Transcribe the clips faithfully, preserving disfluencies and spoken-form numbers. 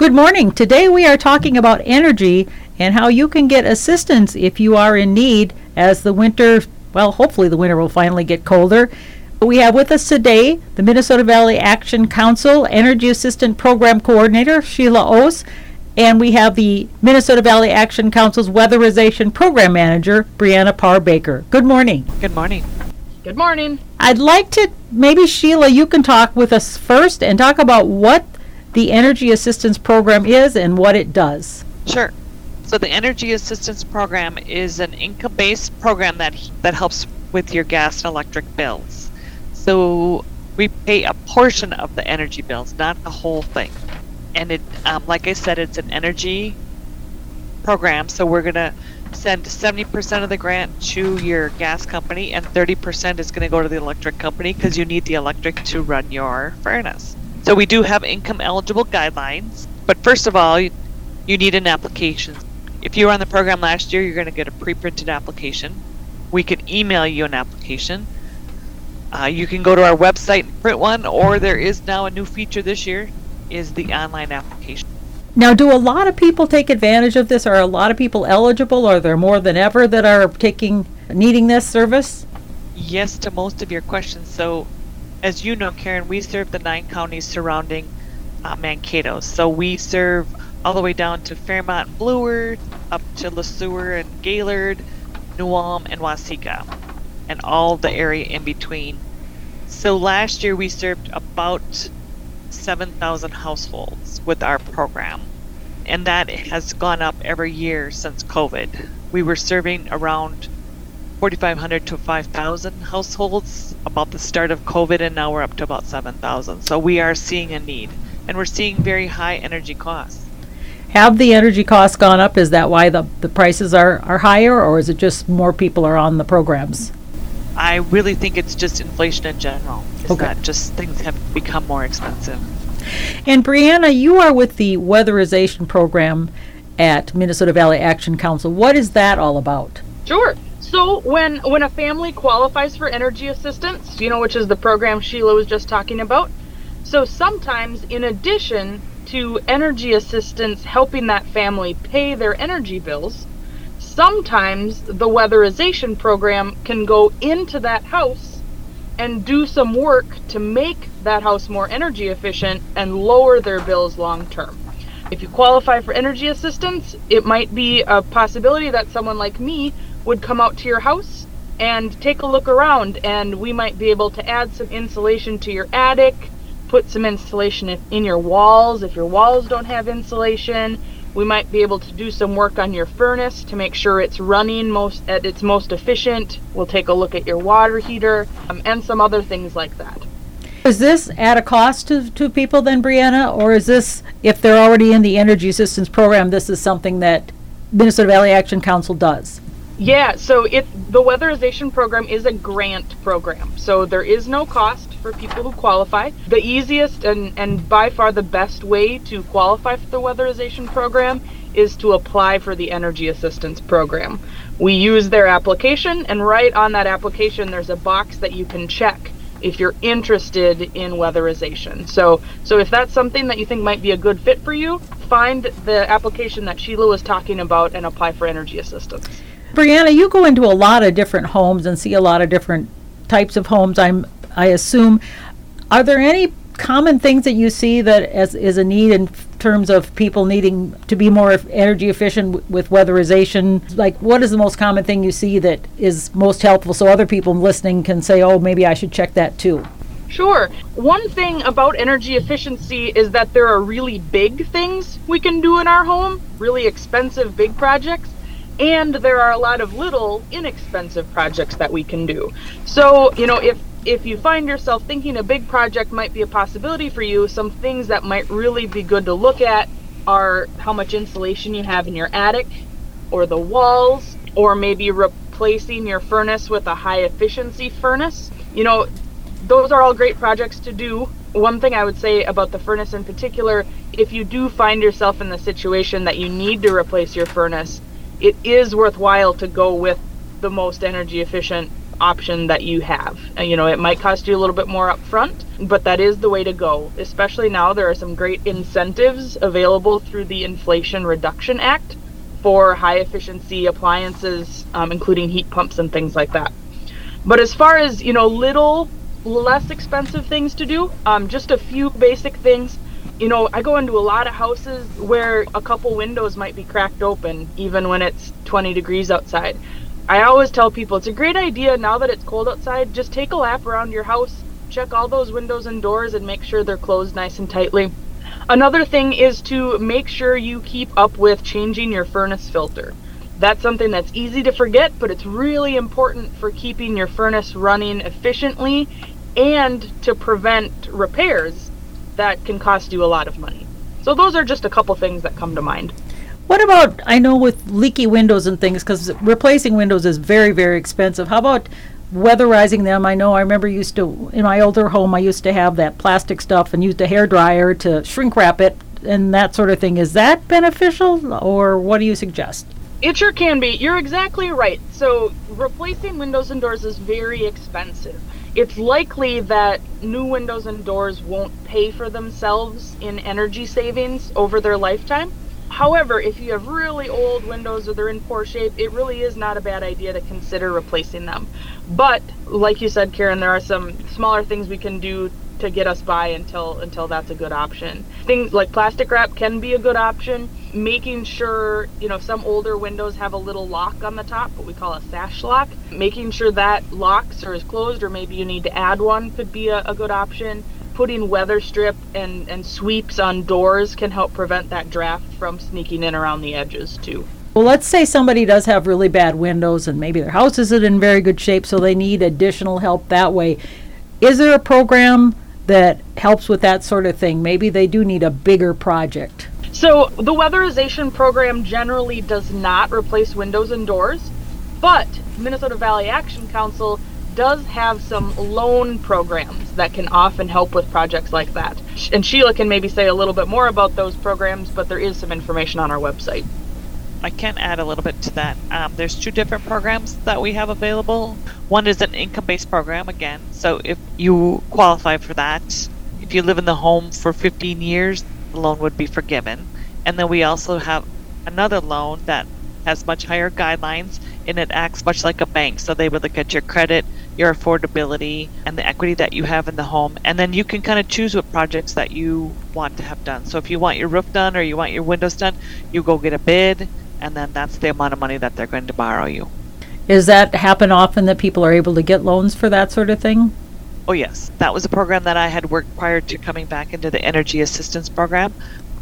Good morning. Today we are talking about energy and how you can get assistance if you are in need as the winter, well, hopefully the winter will finally get colder. We have with us today the Minnesota Valley Action Council Energy Assistant Program Coordinator, Sheila Ous, and we have the Minnesota Valley Action Council's Weatherization Program Manager, Brianna Parr-Baker. Good morning. Good morning. Good morning. I'd like to, maybe Sheila, you can talk with us first and talk about what the Energy Assistance Program is and what it does. Sure. So the Energy Assistance Program is an income-based program that that helps with your gas and electric bills. So we pay a portion of the energy bills, not the whole thing. And it, um, like I said, it's an energy program. So we're going to send seventy percent of the grant to your gas company, and thirty percent is going to go to the electric company because you need the electric to run your furnace. So we do have income eligible guidelines, but first of all, you, you need an application. If you were on the program last year, you're going to get a pre-printed application. We can email you an application. Uh, you can go to our website and print one, or there is now a new feature this year, is the online application. Now, do a lot of people take advantage of this? Are a lot of people eligible? Are there more than ever that are taking needing this service? Yes to most of your questions. So, as you know, Karen, we serve the nine counties surrounding uh, Mankato. So we serve all the way down to Fairmont and Bluewater, up to Le Sueur and Gaylord, New Ulm and Waseca, and all the area in between. So last year we served about seven thousand households with our program, and that has gone up every year since COVID. We were serving around forty-five hundred to five thousand households about the start of COVID, and now we're up to about seven thousand. So we are seeing a need, and we're seeing very high energy costs. Have the energy costs gone up? Is that why the, the prices are, are higher, or is it just more people are on the programs? I really think it's just inflation in general. It's okay. Not just things have become more expensive. And Brianna, you are with the weatherization program at Minnesota Valley Action Council. What is that all about? Sure. So when when a family qualifies for energy assistance, you know, which is the program Sheila was just talking about, so sometimes in addition to energy assistance helping that family pay their energy bills, sometimes the weatherization program can go into that house and do some work to make that house more energy efficient and lower their bills long term. If you qualify for energy assistance, it might be a possibility that someone like me would come out to your house and take a look around, and we might be able to add some insulation to your attic, put some insulation in your walls if your walls don't have insulation. We might be able to do some work on your furnace to make sure it's running most at its most efficient. We'll take a look at your water heater um, and some other things like that. Is this at a cost to, to people then, Brianna, or is this, if they're already in the energy assistance program, this is something that Minnesota Valley Action Council does? Yeah, so it, the weatherization program is a grant program, so there is no cost for people who qualify. The easiest and, and by far the best way to qualify for the weatherization program is to apply for the energy assistance program. We use their application, and right on that application there's a box that you can check if you're interested in weatherization. So so if that's something that you think might be a good fit for you, find the application that Sheila was talking about and apply for energy assistance. Brianna, you go into a lot of different homes and see a lot of different types of homes, I'm, I assume. Are there any common things that you see that as, is a need in terms of people needing to be more energy efficient w- with weatherization? Like, what is the most common thing you see that is most helpful so other people listening can say, oh, maybe I should check that too? Sure. One thing about energy efficiency is that there are really big things we can do in our home, really expensive big projects. And there are a lot of little inexpensive projects that we can do. So, you know, if, if you find yourself thinking a big project might be a possibility for you, some things that might really be good to look at are how much insulation you have in your attic or the walls, or maybe replacing your furnace with a high efficiency furnace. You know, those are all great projects to do. One thing I would say about the furnace in particular, if you do find yourself in the situation that you need to replace your furnace, it is worthwhile to go with the most energy efficient option that you have. You know, it might cost you a little bit more up front, but that is the way to go. Especially now, there are some great incentives available through the Inflation Reduction Act for high efficiency appliances, um, including heat pumps and things like that. But as far as, you know, little less expensive things to do, um, just a few basic things. You know, I go into a lot of houses where a couple windows might be cracked open, even when it's twenty degrees outside. I always tell people it's a great idea now that it's cold outside, just take a lap around your house, check all those windows and doors and make sure they're closed nice and tightly. Another thing is to make sure you keep up with changing your furnace filter. That's something that's easy to forget, but it's really important for keeping your furnace running efficiently and to prevent repairs that can cost you a lot of money. So those are just a couple things that come to mind. What about, I know with leaky windows and things, because replacing windows is very, very expensive. How about weatherizing them? I know I remember used to, in my older home, I used to have that plastic stuff and used a hairdryer to shrink wrap it and that sort of thing. Is that beneficial, or what do you suggest? It sure can be. You're exactly right. So replacing windows and doors is very expensive. It's likely that new windows and doors won't pay for themselves in energy savings over their lifetime. However, if you have really old windows or they're in poor shape, it really is not a bad idea to consider replacing them. But like you said, Karen, there are some smaller things we can do to get us by until until that's a good option. Things like plastic wrap can be a good option. Making sure, you know, some older windows have a little lock on the top, what we call a sash lock. Making sure that locks or is closed, or maybe you need to add one, could be a, a good option. Putting weather strip and, and sweeps on doors can help prevent that draft from sneaking in around the edges too. Well, let's say somebody does have really bad windows and maybe their house isn't in very good shape, so they need additional help that way. Is there a program that helps with that sort of thing? Maybe they do need a bigger project. So the weatherization program generally does not replace windows and doors, but Minnesota Valley Action Council does have some loan programs that can often help with projects like that. And Sheila can maybe say a little bit more about those programs, but there is some information on our website. I can add a little bit to that. Um, there's two different programs that we have available. One is an income-based program, again. So if you qualify for that, if you live in the home for fifteen years, the loan would be forgiven. And then we also have another loan that has much higher guidelines, and it acts much like a bank. So they would look at your credit, your affordability, and the equity that you have in the home. And then you can kind of choose what projects that you want to have done. So if you want your roof done or you want your windows done, you go get a bid, and then that's the amount of money that they're going to borrow you. Does that happen often that people are able to get loans for that sort of thing? Oh yes, that was a program that I had worked prior to coming back into the energy assistance program.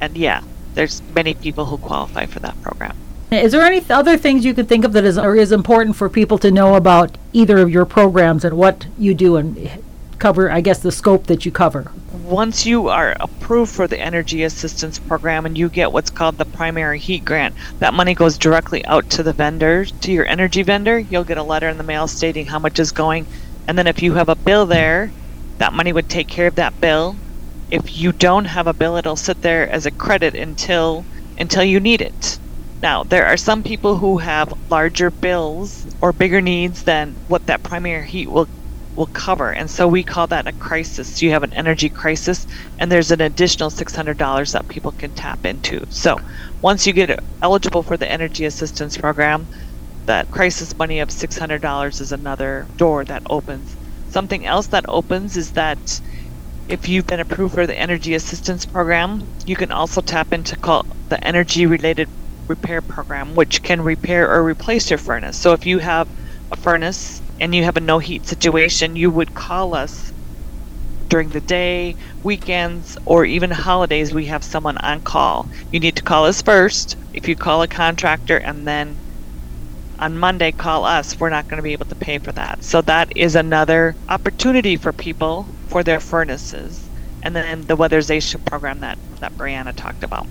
And yeah, there's many people who qualify for that program. Is there any th- other things you could think of that is or is important for people to know about either of your programs and what you do and cover, I guess, the scope that you cover? Once you are approved for the energy assistance program and you get what's called the primary heat grant, that money goes directly out to the vendor, to your energy vendor. You'll get a letter in the mail stating how much is going. And then if you have a bill there, that money would take care of that bill. If you don't have a bill, it'll sit there as a credit until until you need it. Now, there are some people who have larger bills or bigger needs than what that primary heat will will cover, and so we call that a crisis. You have an energy crisis, and there's an additional six hundred dollars that people can tap into. So once you get eligible for the energy assistance program, that crisis money of six hundred dollars is another door that opens. Something else that opens is that if you've been approved for the energy assistance program, you can also tap into call the energy related repair program, which can repair or replace your furnace. So if you have a furnace and you have a no heat situation, you would call us during the day, weekends, or even holidays. We have someone on call. You need to call us first. If you call a contractor and then on Monday call us, we're not going to be able to pay for that. So that is another opportunity for people for their furnaces. And then the weatherization program that, that Brianna talked about.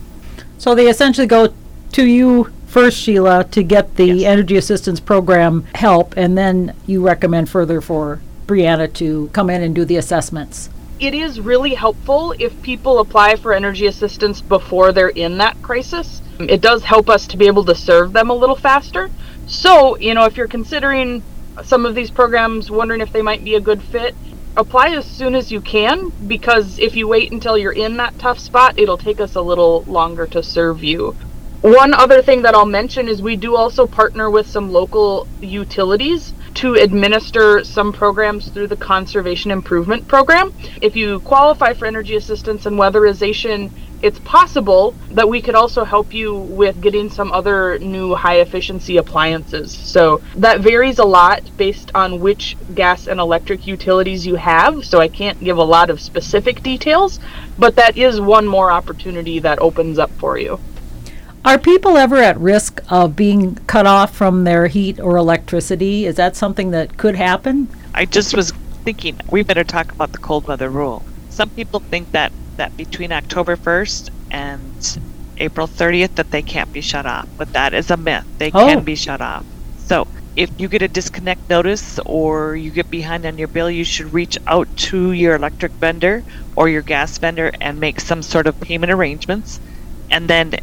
So they essentially go to you first, Sheila, to get the yes. energy assistance program help, and then you recommend further for Brianna to come in and do the assessments. It is really helpful if people apply for energy assistance before they're in that crisis. It does help us to be able to serve them a little faster. So, you know, if you're considering some of these programs, wondering if they might be a good fit, apply as soon as you can, because if you wait until you're in that tough spot, it'll take us a little longer to serve you. One other thing that I'll mention is we do also partner with some local utilities to administer some programs through the Conservation Improvement Program. If you qualify for energy assistance and weatherization, it's possible that we could also help you with getting some other new high-efficiency appliances. So that varies a lot based on which gas and electric utilities you have, so I can't give a lot of specific details, but that is one more opportunity that opens up for you. Are people ever at risk of being cut off from their heat or electricity? Is that something that could happen? I just was thinking we better talk about the cold weather rule. Some people think that that between October first and April thirtieth that they can't be shut off, but that is a myth. They oh. can be shut off. So if you get a disconnect notice or you get behind on your bill, you should reach out to your electric vendor or your gas vendor and make some sort of payment arrangements, and then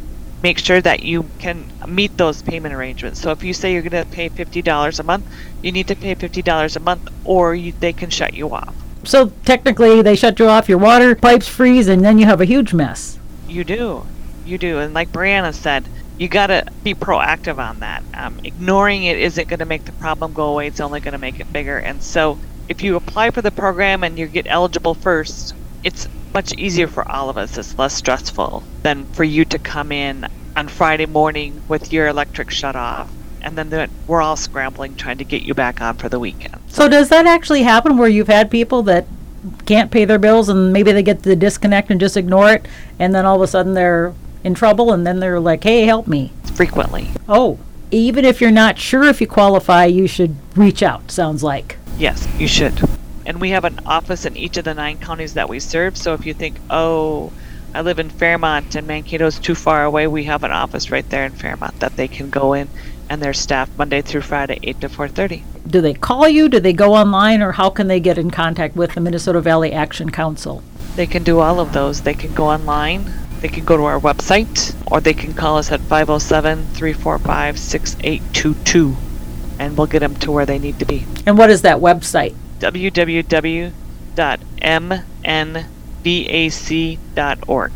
make sure that you can meet those payment arrangements. So if you say you're going to pay fifty dollars a month, you need to pay fifty dollars a month, or you, they can shut you off. So technically they shut you off, your water pipes freeze, and then you have a huge mess. You do. You do. And like Brianna said, you got to be proactive on that. Um, ignoring it isn't going to make the problem go away. It's only going to make it bigger. And so if you apply for the program and you get eligible first, it's much easier for all of us. It's less stressful than for you to come in on Friday morning with your electric shut off, and then we're all scrambling trying to get you back on for the weekend. So does that actually happen where you've had people that can't pay their bills and maybe they get the disconnect and just ignore it, and then all of a sudden they're in trouble and then they're like, hey, help me? Frequently. Oh, even if you're not sure if you qualify, you should reach out, sounds like. Yes, you should. And we have an office in each of the nine counties that we serve, so if you think, oh, I live in Fairmont and Mankato's too far away, we have an office right there in Fairmont that they can go in and their staff Monday through Friday, eight to four thirty. Do they call you? Do they go online? Or how can they get in contact with the Minnesota Valley Action Council? They can do all of those. They can go online, they can go to our website, or they can call us at five oh seven, three four five, six eight two two, and we'll get them to where they need to be. And what is that website? w w w dot m n vac dot org.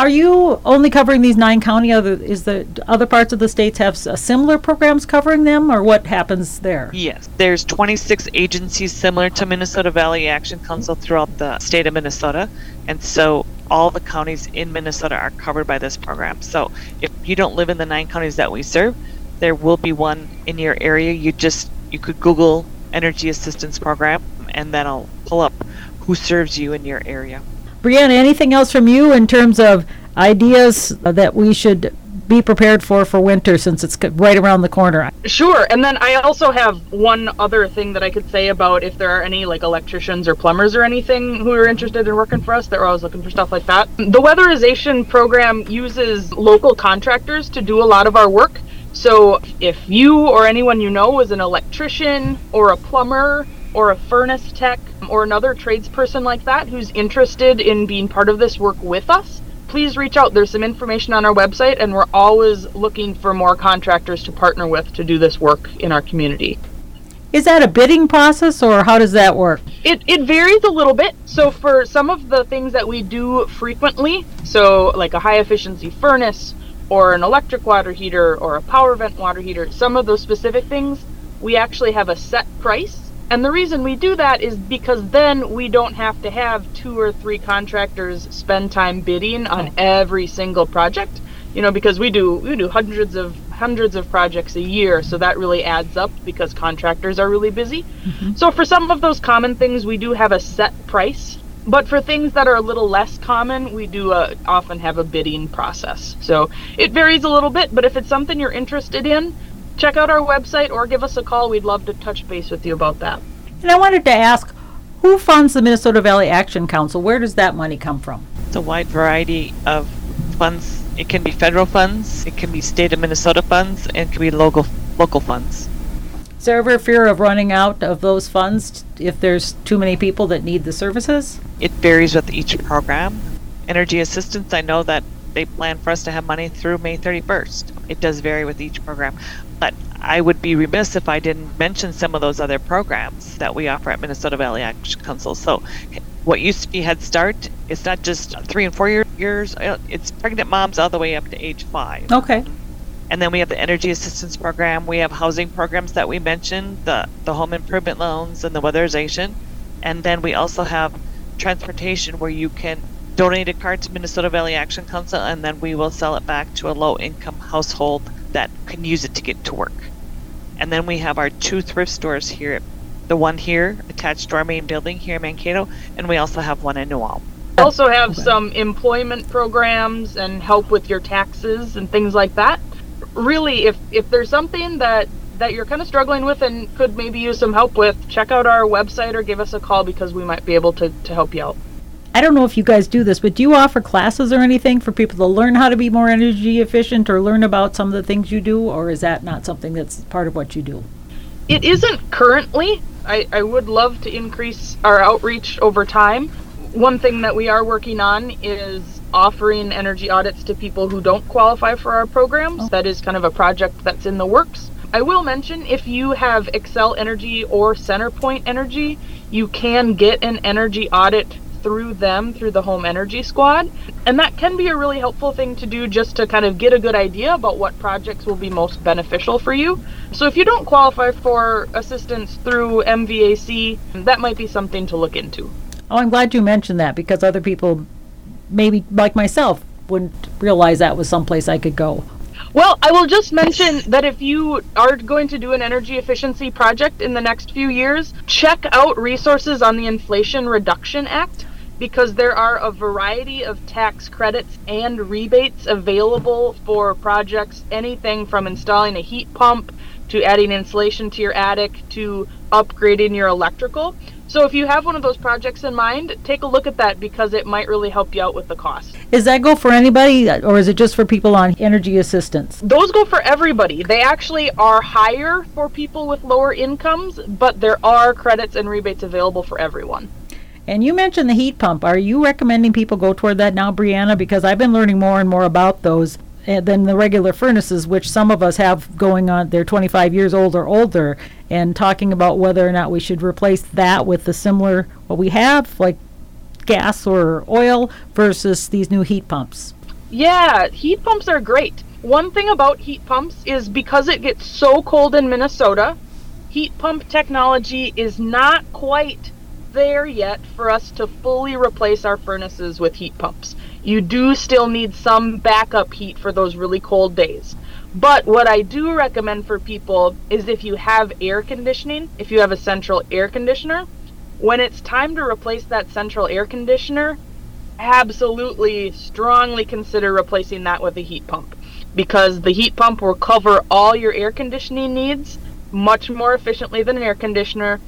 Are you only covering these nine counties? Other is the other parts of the states have uh, similar programs covering them, or what happens there? Yes, there's twenty-six agencies similar to Minnesota Valley Action Council throughout the state of Minnesota, and so all the counties in Minnesota are covered by this program. So if you don't live in the nine counties that we serve, there will be one in your area. You just you could Google Energy Assistance Program, and that'll pull up who serves you in your area. Brianna, anything else from you in terms of ideas that we should be prepared for for winter, since it's right around the corner? Sure. And then I also have one other thing that I could say about if there are any like electricians or plumbers or anything who are interested in working for us, that we're always looking for stuff like that. The weatherization program uses local contractors to do a lot of our work. So if you or anyone you know is an electrician or a plumber or a furnace tech or another tradesperson like that who's interested in being part of this work with us, please reach out. There's some information on our website, and we're always looking for more contractors to partner with to do this work in our community. Is that a bidding process, or how does that work? It it varies a little bit. So for some of the things that we do frequently, so like a high-efficiency furnace or an electric water heater or a power vent water heater, some of those specific things, we actually have a set price. And the reason we do that is because then we don't have to have two or three contractors spend time bidding on every single project, you know, because we do we do hundreds of hundreds of projects a year, so that really adds up because contractors are really busy. Mm-hmm. So for some of those common things, we do have a set price, but for things that are a little less common, we do uh, often have a bidding process. So it varies a little bit, but if it's something you're interested in, check out our website or give us a call. We'd love to touch base with you about that. And I wanted to ask, who funds the Minnesota Valley Action Council? Where does that money come from? It's a wide variety of funds. It can be federal funds, it can be state of Minnesota funds, and it can be local local funds. Is there ever a fear of running out of those funds if there's too many people that need the services? It varies with each program. Energy assistance, I know that they plan for us to have money through May thirty-first. It does vary with each program. But I would be remiss if I didn't mention some of those other programs that we offer at Minnesota Valley Action Council. So what used to be Head Start, it's not just three and four year, years, it's pregnant moms all the way up to age five. Okay. And then we have the energy assistance program. We have housing programs that we mentioned, the, the home improvement loans and the weatherization. And then we also have transportation where you can donate a car to Minnesota Valley Action Council, and then we will sell it back to a low-income household that can use it to get to work. And then we have our two thrift stores here, the one here attached to our main building here in Mankato, and we also have one in New Ulm. We also have okay. some employment programs and help with your taxes and things like that. Really, if, if there's something that, that you're kind of struggling with and could maybe use some help with, check out our website or give us a call because we might be able to, to help you out. I don't know if you guys do this, but do you offer classes or anything for people to learn how to be more energy efficient or learn about some of the things you do, or is that not something that's part of what you do? It isn't currently. I, I would love to increase our outreach over time. One thing that we are working on is offering energy audits to people who don't qualify for our programs. Oh. That is kind of a project that's in the works. I will mention, if you have Excel Energy or CenterPoint Energy, you can get an energy audit through them, through the Home Energy Squad. And that can be a really helpful thing to do just to kind of get a good idea about what projects will be most beneficial for you. So if you don't qualify for assistance through M V A C, that might be something to look into. Oh, I'm glad you mentioned that because other people, maybe like myself, wouldn't realize that was someplace I could go. Well, I will just mention that if you are going to do an energy efficiency project in the next few years, check out resources on the Inflation Reduction Act, because there are a variety of tax credits and rebates available for projects, anything from installing a heat pump to adding insulation to your attic to upgrading your electrical. So if you have one of those projects in mind, take a look at that because it might really help you out with the cost. Does that go for anybody or is it just for people on energy assistance? Those go for everybody. They actually are higher for people with lower incomes, but there are credits and rebates available for everyone. And you mentioned the heat pump. Are you recommending people go toward that now, Brianna? Because I've been learning more and more about those than the regular furnaces, which some of us have going on. They're twenty-five years old or older, and talking about whether or not we should replace that with the similar what we have, like gas or oil, versus these new heat pumps. Yeah, heat pumps are great. One thing about heat pumps is because it gets so cold in Minnesota, heat pump technology is not quite there yet for us to fully replace our furnaces with heat pumps. You do still need some backup heat for those really cold days. But what I do recommend for people is if you have air conditioning, if you have a central air conditioner, when it's time to replace that central air conditioner, absolutely strongly consider replacing that with a heat pump, because the heat pump will cover all your air conditioning needs much more efficiently than an air conditioner.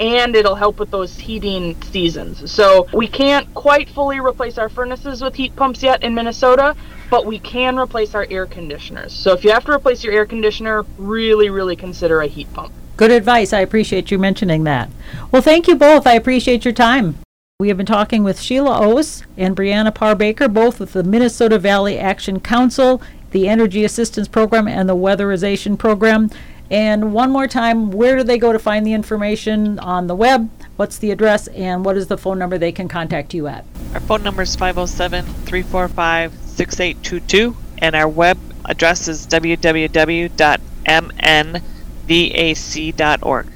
And it'll help with those heating seasons. So we can't quite fully replace our furnaces with heat pumps yet in Minnesota, but we can replace our air conditioners. So if you have to replace your air conditioner, really, really consider a heat pump. Good advice. I appreciate you mentioning that. Well, thank you both. I appreciate your time. We have been talking with Sheila Ous and Brianna Parr-Baker, both with the Minnesota Valley Action Council, the Energy Assistance Program, and the Weatherization Program. And one more time, where do they go to find the information on the web? What's the address and what is the phone number they can contact you at? Our phone number is five oh seven, three four five, six eight two two and our web address is w w w dot m n v a c dot org.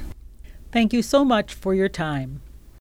Thank you so much for your time.